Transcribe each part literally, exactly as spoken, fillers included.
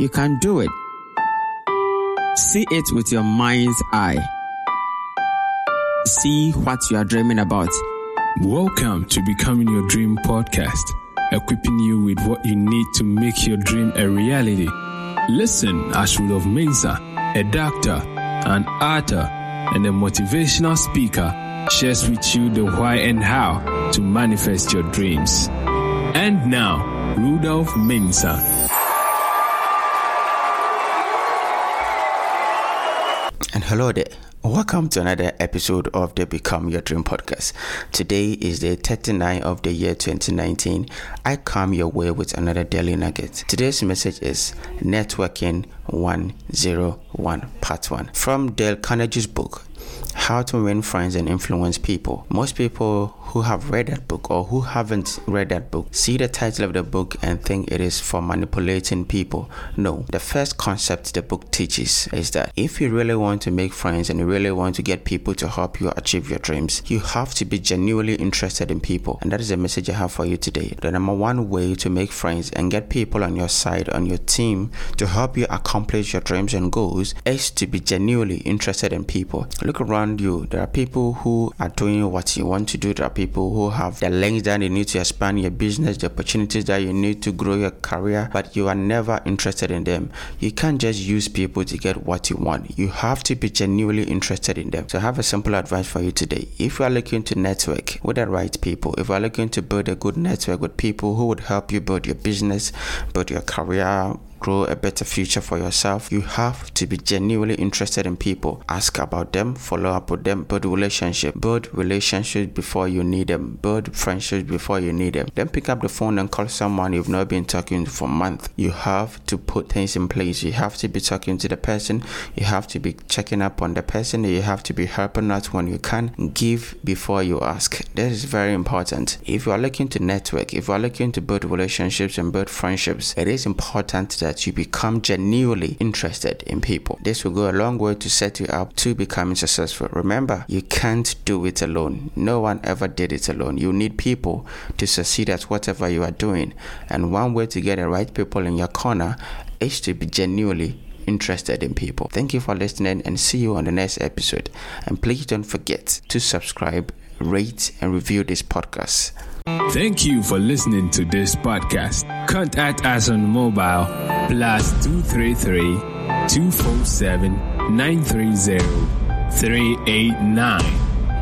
you can do it. See it with your mind's eye. See what you are dreaming about. Welcome to Becoming Your Dream Podcast, equipping you with what you need to make your dream a reality. Listen as Rudolph Mensah, a doctor, an author, and a motivational speaker, shares with you the why and how to manifest your dreams. And now, Rudolph Mensah. And hello there. Welcome to another episode of the Become Your Dream Podcast. Today is the thirty-ninth of the year twenty nineteen. I come your way with another daily nugget. Today's message is Networking one oh one, Part one. From Dale Carnegie's book, How to Win Friends and Influence People. Most people who have read that book or who haven't read that book see the title of the book and think it is for manipulating people. No, the first concept the book teaches is that if you really want to make friends and you really want to get people to help you achieve your dreams, you have to be genuinely interested in people. And that is the message I have for you today. The number one way to make friends and get people on your side, on your team, to help you accomplish your dreams and goals is to be genuinely interested in people. Look around you. There are people who are doing what you want to do. There are people who have the length that you need to expand your business, the opportunities that you need to grow your career, but you are never interested in them. You can't just use people to get what you want. You have to be genuinely interested in them. So I have a simple advice for you today. If you are looking to network with the right people, if you are looking to build a good network with people who would help you build your business, build your career, grow a better future for yourself, you have to be genuinely interested in people. Ask about them, follow up with them, build relationship, build relationships before you need them, build friendships before you need them. Then pick up the phone and call someone you've not been talking to for a month. You have to put things in place. You have to be talking to the person. You have to be checking up on the person. You have to be helping out when you can. Give before you ask. This is very important. If you are looking to network, if you are looking to build relationships and build friendships, it is important that That you become genuinely interested in people. This will go a long way to set you up to becoming successful. Remember, you can't do it alone. No one ever did it alone. You need people to succeed at whatever you are doing. And one way to get the right people in your corner is to be genuinely interested in people. Thank you for listening and see you on the next episode. And please don't forget to subscribe, rate, and review this podcast. Thank you for listening to this podcast. Contact us on mobile plus two three three, two four seven, nine three zero, three eight nine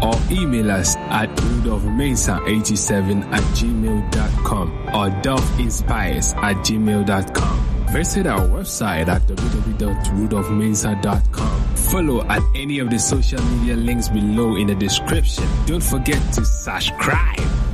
or email us at rudolphmensah eight seven at gmail dot com or dolphinspires at gmail dot com. Visit our website at w w w dot rudolphmensah dot com. Follow at any of the social media links below in the description. Don't forget to subscribe.